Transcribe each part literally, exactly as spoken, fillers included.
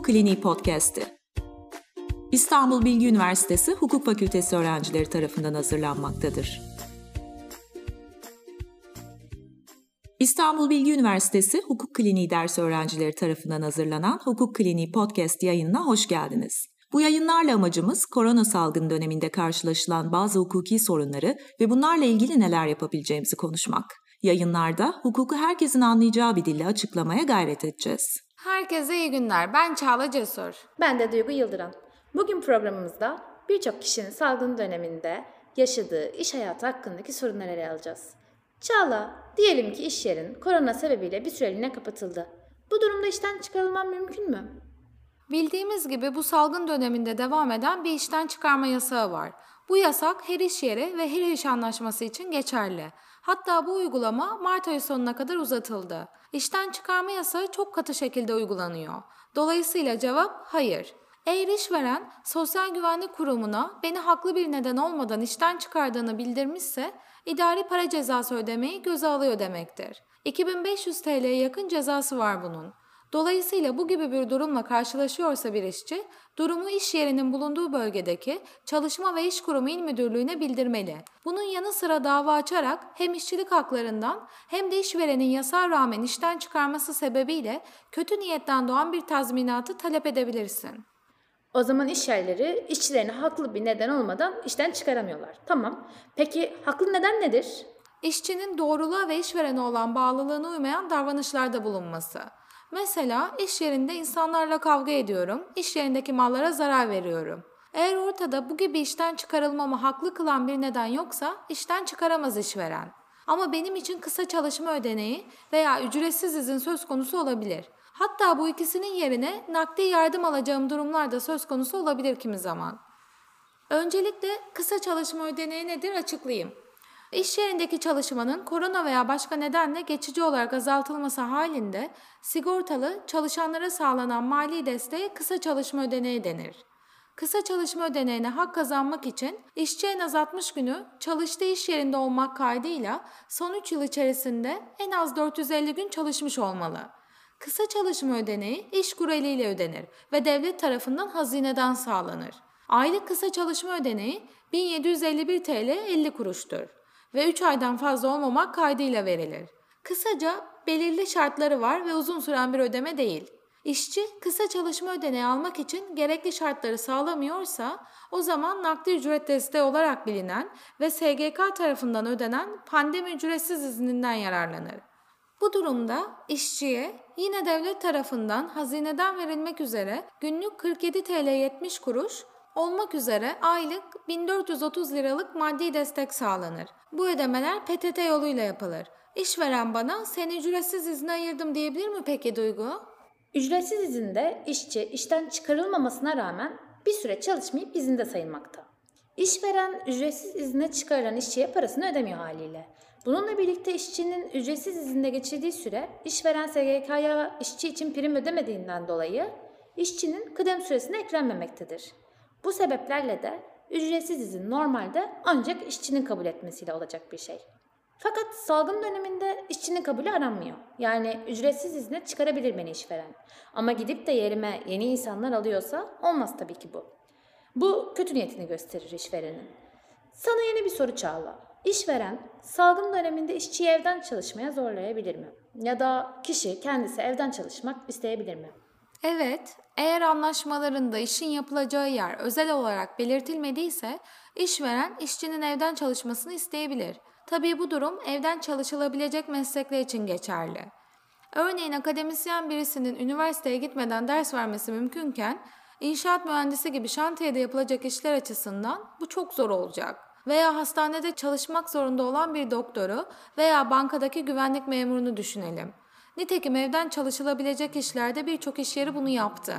Hukuk Kliniği Podcast'i. İstanbul Bilgi Üniversitesi Hukuk Fakültesi öğrencileri tarafından hazırlanmaktadır. İstanbul Bilgi Üniversitesi Hukuk Kliniği ders öğrencileri tarafından hazırlanan Hukuk Kliniği Podcast yayınına hoş geldiniz. Bu yayınlarla amacımız korona salgını döneminde karşılaşılan bazı hukuki sorunları ve bunlarla ilgili neler yapabileceğimizi konuşmak. Yayınlarda hukuku herkesin anlayacağı bir dille açıklamaya gayret edeceğiz. Herkese iyi günler. Ben Çağla Cesur. Ben de Duygu Yıldırın. Bugün programımızda birçok kişinin salgın döneminde yaşadığı iş hayatı hakkındaki sorunları ele alacağız. Çağla, diyelim ki iş yerin korona sebebiyle bir süreliğine kapatıldı. Bu durumda işten çıkarılman mümkün mü? Bildiğimiz gibi bu salgın döneminde devam eden bir işten çıkarma yasağı var. Bu yasak her iş yeri ve her iş anlaşması için geçerli. Hatta bu uygulama Mart ayı sonuna kadar uzatıldı. İşten çıkarma yasağı çok katı şekilde uygulanıyor. Dolayısıyla cevap hayır. Eğer işveren Sosyal Güvenlik Kurumu'na beni haklı bir neden olmadan işten çıkardığını bildirmişse idari para cezası ödemeyi göze alıyor demektir. iki bin beş yüz TL'ye yakın cezası var bunun. Dolayısıyla bu gibi bir durumla karşılaşıyorsa bir işçi, durumu iş yerinin bulunduğu bölgedeki Çalışma ve İş Kurumu İl Müdürlüğü'ne bildirmeli. Bunun yanı sıra dava açarak hem işçilik haklarından hem de işverenin yasağa rağmen işten çıkarması sebebiyle kötü niyetten doğan bir tazminatı talep edebilirsin. O zaman iş yerleri işçilerini haklı bir neden olmadan işten çıkaramıyorlar. Tamam. Peki haklı neden nedir? İşçinin doğruluğa ve işverene olan bağlılığına uymayan davranışlarda bulunması. Mesela iş yerinde insanlarla kavga ediyorum, iş yerindeki mallara zarar veriyorum. Eğer ortada bu gibi işten çıkarılmamı haklı kılan bir neden yoksa işten çıkaramaz işveren. Ama benim için kısa çalışma ödeneği veya ücretsiz izin söz konusu olabilir. Hatta bu ikisinin yerine nakdi yardım alacağım durumlar da söz konusu olabilir kimi zaman. Öncelikle kısa çalışma ödeneği nedir açıklayayım. İş yerindeki çalışmanın korona veya başka nedenle geçici olarak azaltılması halinde sigortalı çalışanlara sağlanan mali desteğe kısa çalışma ödeneği denir. Kısa çalışma ödeneğine hak kazanmak için işçi en az altmış günü çalıştığı iş yerinde olmak kaydıyla son üç yıl içerisinde en az dört yüz elli gün çalışmış olmalı. Kısa çalışma ödeneği İşkur eliyle ödenir ve devlet tarafından hazineden sağlanır. Aylık kısa çalışma ödeneği bin yedi yüz elli bir TL elli kuruştur. Ve üç aydan fazla olmamak kaydıyla verilir. Kısaca belirli şartları var ve uzun süren bir ödeme değil. İşçi kısa çalışma ödeneği almak için gerekli şartları sağlamıyorsa o zaman nakdi ücret desteği olarak bilinen ve S G K tarafından ödenen pandemi ücretsiz izninden yararlanır. Bu durumda işçiye yine devlet tarafından hazineden verilmek üzere günlük kırk yedi TL yetmiş kuruş, olmak üzere aylık bin dört yüz otuz liralık maddi destek sağlanır. Bu ödemeler P T T yoluyla yapılır. İşveren bana seni ücretsiz izne ayırdım diyebilir mi peki Duygu? Ücretsiz izinde işçi işten çıkarılmamasına rağmen bir süre çalışmayıp izinde sayılmakta. İşveren ücretsiz izne çıkarılan işçiye parasını ödemiyor haliyle. Bununla birlikte işçinin ücretsiz izinde geçirdiği süre işveren S G K'ya işçi için prim ödemediğinden dolayı işçinin kıdem süresine eklenmemektedir. Bu sebeplerle de ücretsiz izin normalde ancak işçinin kabul etmesiyle olacak bir şey. Fakat salgın döneminde işçinin kabulü aranmıyor. Yani ücretsiz izne çıkarabilir beni işveren. Ama gidip de yerime yeni insanlar alıyorsa olmaz tabii ki bu. Bu kötü niyetini gösterir işverenin. Sana yeni bir soru Çağla. İşveren salgın döneminde işçiyi evden çalışmaya zorlayabilir mi? Ya da kişi kendisi evden çalışmak isteyebilir mi? Evet, eğer anlaşmalarında işin yapılacağı yer özel olarak belirtilmediyse işveren işçinin evden çalışmasını isteyebilir. Tabii bu durum evden çalışılabilecek meslekler için geçerli. Örneğin akademisyen birisinin üniversiteye gitmeden ders vermesi mümkünken inşaat mühendisi gibi şantiyede yapılacak işler açısından bu çok zor olacak. Veya hastanede çalışmak zorunda olan bir doktoru veya bankadaki güvenlik memurunu düşünelim. Nitekim evden çalışılabilecek işlerde birçok iş yeri bunu yaptı.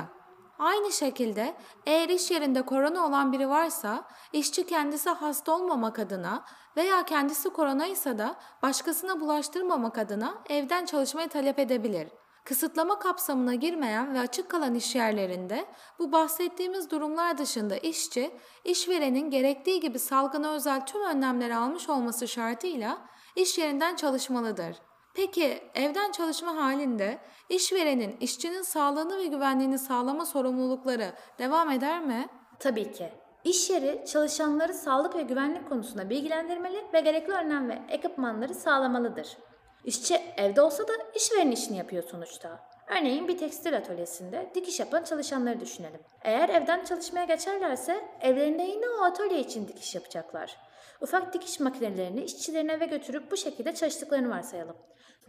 Aynı şekilde eğer iş yerinde korona olan biri varsa işçi kendisi hasta olmamak adına veya kendisi koronaysa da başkasına bulaştırmamak adına evden çalışmayı talep edebilir. Kısıtlama kapsamına girmeyen ve açık kalan iş yerlerinde bu bahsettiğimiz durumlar dışında işçi, işverenin gerektiği gibi salgına özel tüm önlemleri almış olması şartıyla iş yerinden çalışmalıdır. Peki evden çalışma halinde işverenin işçinin sağlığını ve güvenliğini sağlama sorumlulukları devam eder mi? Tabii ki. İş yeri çalışanları sağlık ve güvenlik konusunda bilgilendirmeli ve gerekli önlem ve ekipmanları sağlamalıdır. İşçi evde olsa da işverenin işini yapıyor sonuçta. Örneğin bir tekstil atölyesinde dikiş yapan çalışanları düşünelim. Eğer evden çalışmaya geçerlerse evlerinde yine o atölye için dikiş yapacaklar. Ufak dikiş makinelerini işçilerin eve götürüp bu şekilde çalıştıklarını varsayalım.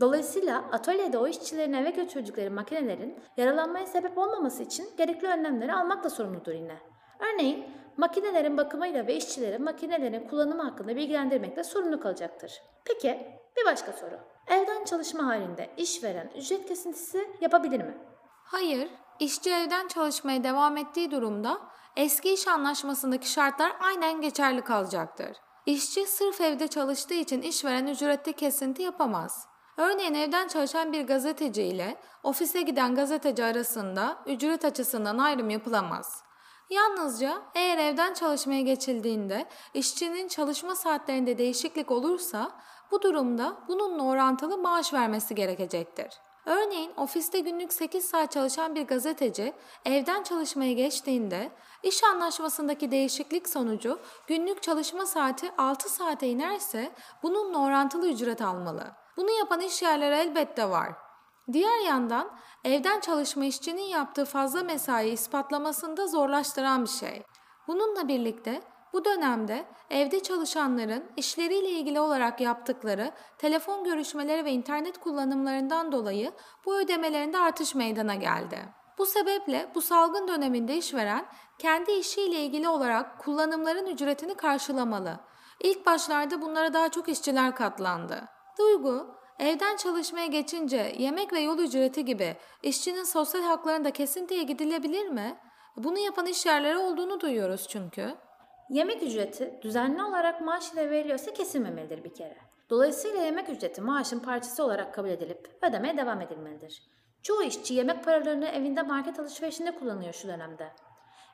Dolayısıyla atölyede o işçilerin eve götürdükleri makinelerin yaralanmaya sebep olmaması için gerekli önlemleri almakla sorumludur yine. Örneğin makinelerin bakımıyla ve işçileri makinelerin kullanımı hakkında bilgilendirmekle sorumlu kalacaktır. Peki bir başka soru. Evden çalışma halinde işveren ücret kesintisi yapabilir mi? Hayır, işçi evden çalışmaya devam ettiği durumda eski iş anlaşmasındaki şartlar aynen geçerli kalacaktır. İşçi sırf evde çalıştığı için işveren ücrette kesinti yapamaz. Örneğin evden çalışan bir gazeteci ile ofise giden gazeteci arasında ücret açısından ayrım yapılamaz. Yalnızca eğer evden çalışmaya geçildiğinde işçinin çalışma saatlerinde değişiklik olursa bu durumda bununla orantılı maaş vermesi gerekecektir. Örneğin ofiste günlük sekiz saat çalışan bir gazeteci evden çalışmaya geçtiğinde iş anlaşmasındaki değişiklik sonucu günlük çalışma saati altı saate inerse bununla orantılı ücret almalı. Bunu yapan iş yerleri elbette var. Diğer yandan evden çalışma işçinin yaptığı fazla mesai ispatlamasında zorlaştıran bir şey. Bununla birlikte bu dönemde evde çalışanların işleriyle ilgili olarak yaptıkları telefon görüşmeleri ve internet kullanımlarından dolayı bu ödemelerinde artış meydana geldi. Bu sebeple bu salgın döneminde işveren kendi işiyle ilgili olarak kullanımların ücretini karşılamalı. İlk başlarda bunlara daha çok işçiler katlandı. Duygu, evden çalışmaya geçince yemek ve yol ücreti gibi işçinin sosyal haklarında kesintiye gidilebilir mi? Bunu yapan iş yerleri olduğunu duyuyoruz çünkü. Yemek ücreti düzenli olarak maaş ile veriliyorsa kesilmemelidir bir kere. Dolayısıyla yemek ücreti maaşın parçası olarak kabul edilip ödemeye devam edilmelidir. Çoğu işçi yemek paralarını evinde market alışverişinde kullanıyor şu dönemde.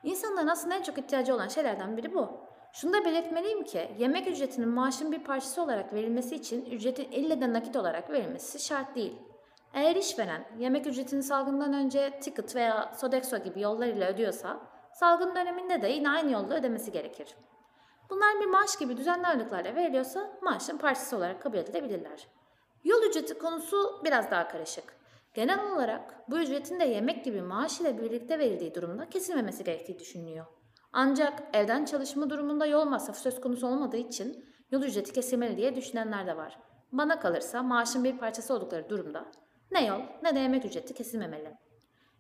İnsanların aslında en çok ihtiyacı olan şeylerden biri bu. Şunu da belirtmeliyim ki yemek ücretinin maaşın bir parçası olarak verilmesi için ücretin ille de nakit olarak verilmesi şart değil. Eğer işveren yemek ücretini salgından önce Ticket veya Sodexo gibi yollar ile ödüyorsa salgın döneminde de yine aynı yolla ödemesi gerekir. Bunlar bir maaş gibi düzenli aralıklarla veriliyorsa maaşın parçası olarak kabul edilebilirler. Yol ücreti konusu biraz daha karışık. Genel olarak bu ücretin de yemek gibi maaş ile birlikte verildiği durumda kesilmemesi gerektiği düşünülüyor. Ancak evden çalışma durumunda yol masrafı söz konusu olmadığı için yol ücreti kesilmeli diye düşünenler de var. Bana kalırsa maaşın bir parçası oldukları durumda ne yol ne de yemek ücreti kesilmemeli.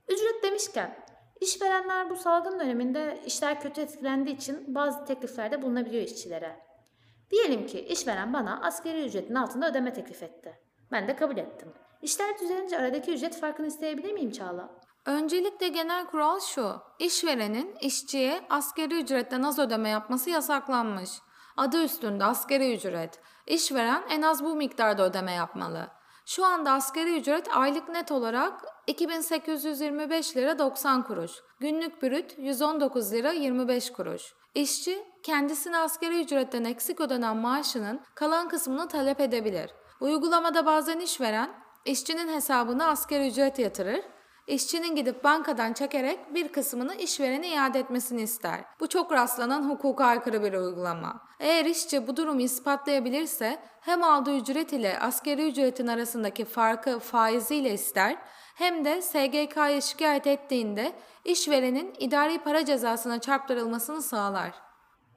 Ücret demişken işverenler bu salgın döneminde işler kötü etkilendiği için bazı tekliflerde bulunabiliyor işçilere. Diyelim ki işveren bana asgari ücretin altında ödeme teklif etti. Ben de kabul ettim. İşler düzelince aradaki ücret farkını isteyebilir miyim Çağla? Öncelikle genel kural şu, işverenin işçiye asgari ücretten az ödeme yapması yasaklanmış. Adı üstünde asgari ücret, işveren en az bu miktarda ödeme yapmalı. Şu anda asgari ücret aylık net olarak iki bin sekiz yüz yirmi beş lira doksan kuruş, günlük brüt yüz on dokuz lira yirmi beş kuruş. İşçi kendisine asgari ücretten eksik ödenen maaşının kalan kısmını talep edebilir. Uygulamada bazen işveren işçinin hesabına asgari ücret yatırır. İşçinin gidip bankadan çekerek bir kısmını işverene iade etmesini ister. Bu çok rastlanan hukuka aykırı bir uygulama. Eğer işçi bu durumu ispatlayabilirse hem aldığı ücret ile asgari ücretin arasındaki farkı faiziyle ister hem de S G K'ya şikayet ettiğinde işverenin idari para cezasına çarptırılmasını sağlar.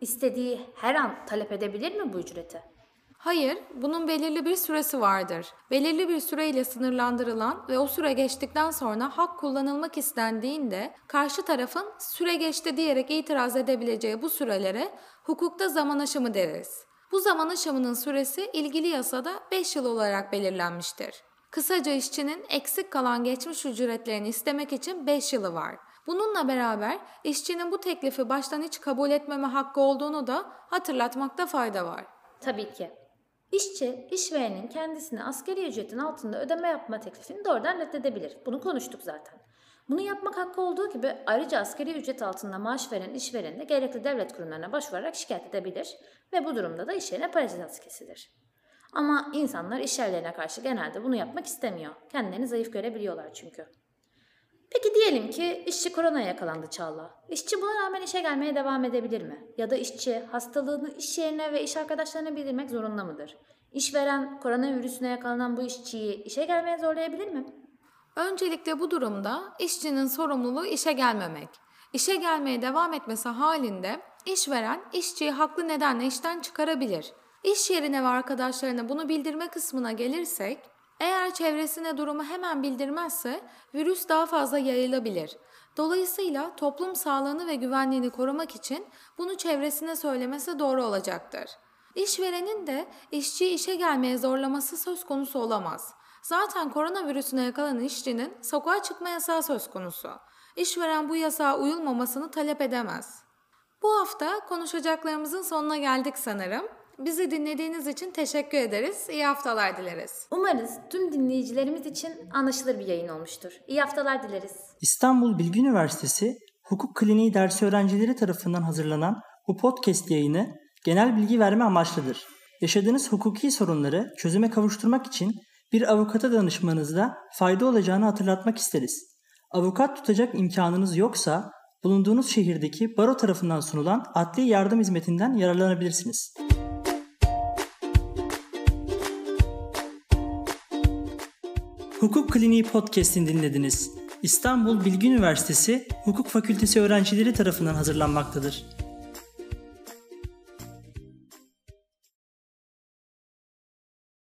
İstediği her an talep edebilir mi bu ücreti? Hayır, bunun belirli bir süresi vardır. Belirli bir süreyle sınırlandırılan ve o süre geçtikten sonra hak kullanılmak istendiğinde karşı tarafın süre geçti diyerek itiraz edebileceği bu sürelere hukukta zaman aşımı deriz. Bu zaman aşımının süresi ilgili yasada beş yıl olarak belirlenmiştir. Kısaca işçinin eksik kalan geçmiş ücretlerini istemek için beş yılı var. Bununla beraber işçinin bu teklifi baştan hiç kabul etmeme hakkı olduğunu da hatırlatmakta fayda var. Tabii ki. İşçi, işverenin kendisine asgari ücretin altında ödeme yapma teklifini doğrudan reddedebilir. Bunu konuştuk zaten. Bunu yapmak hakkı olduğu gibi ayrıca asgari ücret altında maaş veren işveren de gerekli devlet kurumlarına başvurarak şikayet edebilir ve bu durumda da işverene para cezası kesilir. Ama insanlar iş yerlerine karşı genelde bunu yapmak istemiyor. Kendilerini zayıf görebiliyorlar çünkü. Peki diyelim ki işçi koronaya yakalandı Çağla. İşçi buna rağmen işe gelmeye devam edebilir mi? Ya da işçi hastalığını iş yerine ve iş arkadaşlarına bildirmek zorunda mıdır? İşveren koronavirüsüne yakalanan bu işçiyi işe gelmeye zorlayabilir mi? Öncelikle bu durumda işçinin sorumluluğu işe gelmemek. İşe gelmeye devam etmesi halinde işveren işçiyi haklı nedenle işten çıkarabilir. İş yerine ve arkadaşlarına bunu bildirme kısmına gelirsek, eğer çevresine durumu hemen bildirmezse virüs daha fazla yayılabilir. Dolayısıyla toplum sağlığını ve güvenliğini korumak için bunu çevresine söylemesi doğru olacaktır. İşverenin de işçiyi işe gelmeye zorlaması söz konusu olamaz. Zaten koronavirüsüne yakalanan işçinin sokağa çıkma yasağı söz konusu. İşveren bu yasağa uyulmamasını talep edemez. Bu hafta konuşacaklarımızın sonuna geldik sanırım. Bizi dinlediğiniz için teşekkür ederiz. İyi haftalar dileriz. Umarız tüm dinleyicilerimiz için anlaşılır bir yayın olmuştur. İyi haftalar dileriz. İstanbul Bilgi Üniversitesi Hukuk Kliniği dersi öğrencileri tarafından hazırlanan bu podcast yayını genel bilgi verme amaçlıdır. Yaşadığınız hukuki sorunları çözüme kavuşturmak için bir avukata danışmanızda fayda olacağını hatırlatmak isteriz. Avukat tutacak imkanınız yoksa bulunduğunuz şehirdeki baro tarafından sunulan adli yardım hizmetinden yararlanabilirsiniz. Hukuk Kliniği Podcast'ini dinlediniz. İstanbul Bilgi Üniversitesi Hukuk Fakültesi öğrencileri tarafından hazırlanmaktadır.